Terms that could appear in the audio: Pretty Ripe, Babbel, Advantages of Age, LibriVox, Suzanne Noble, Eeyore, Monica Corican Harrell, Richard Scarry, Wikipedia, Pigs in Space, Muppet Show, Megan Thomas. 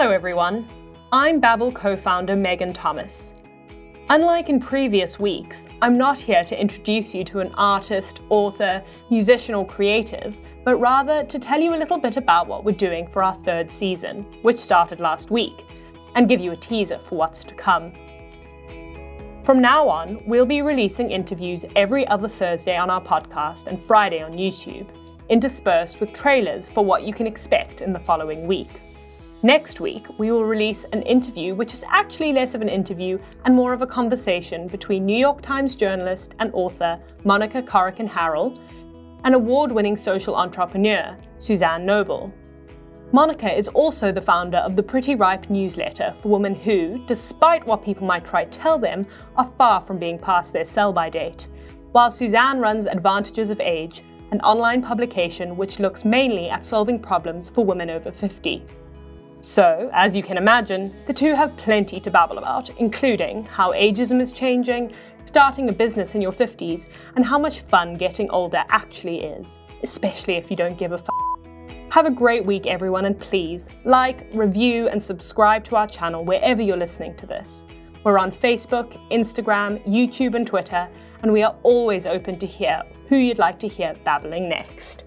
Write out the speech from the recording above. Hello everyone, I'm Babbel co-founder Megan Thomas. Unlike in previous weeks, I'm not here to introduce you to an artist, author, musician or creative, but rather to tell you a little bit about what we're doing for our third season, which started last week, and give you a teaser for what's to come. From now on, we'll be releasing interviews every other Thursday on our podcast and Friday on YouTube, interspersed with trailers for what you can expect in the following week. Next week, we will release an interview which is actually less of an interview and more of a conversation between New York Times journalist and author Monica Corican Harrell and award-winning social entrepreneur Suzanne Noble. Monica is also the founder of the Pretty Ripe newsletter for women who, despite what people might try to tell them, are far from being past their sell-by date, while Suzanne runs Advantages of Age, an online publication which looks mainly at solving problems for women over 50. So, as you can imagine, the two have plenty to babble about, including how ageism is changing, starting a business in your 50s, and how much fun getting older actually is, especially if you don't give a f***. Have a great week everyone, and please like, review and subscribe to our channel wherever you're listening to this. We're on Facebook, Instagram, YouTube and Twitter, and we are always open to hear who you'd like to hear babbling next.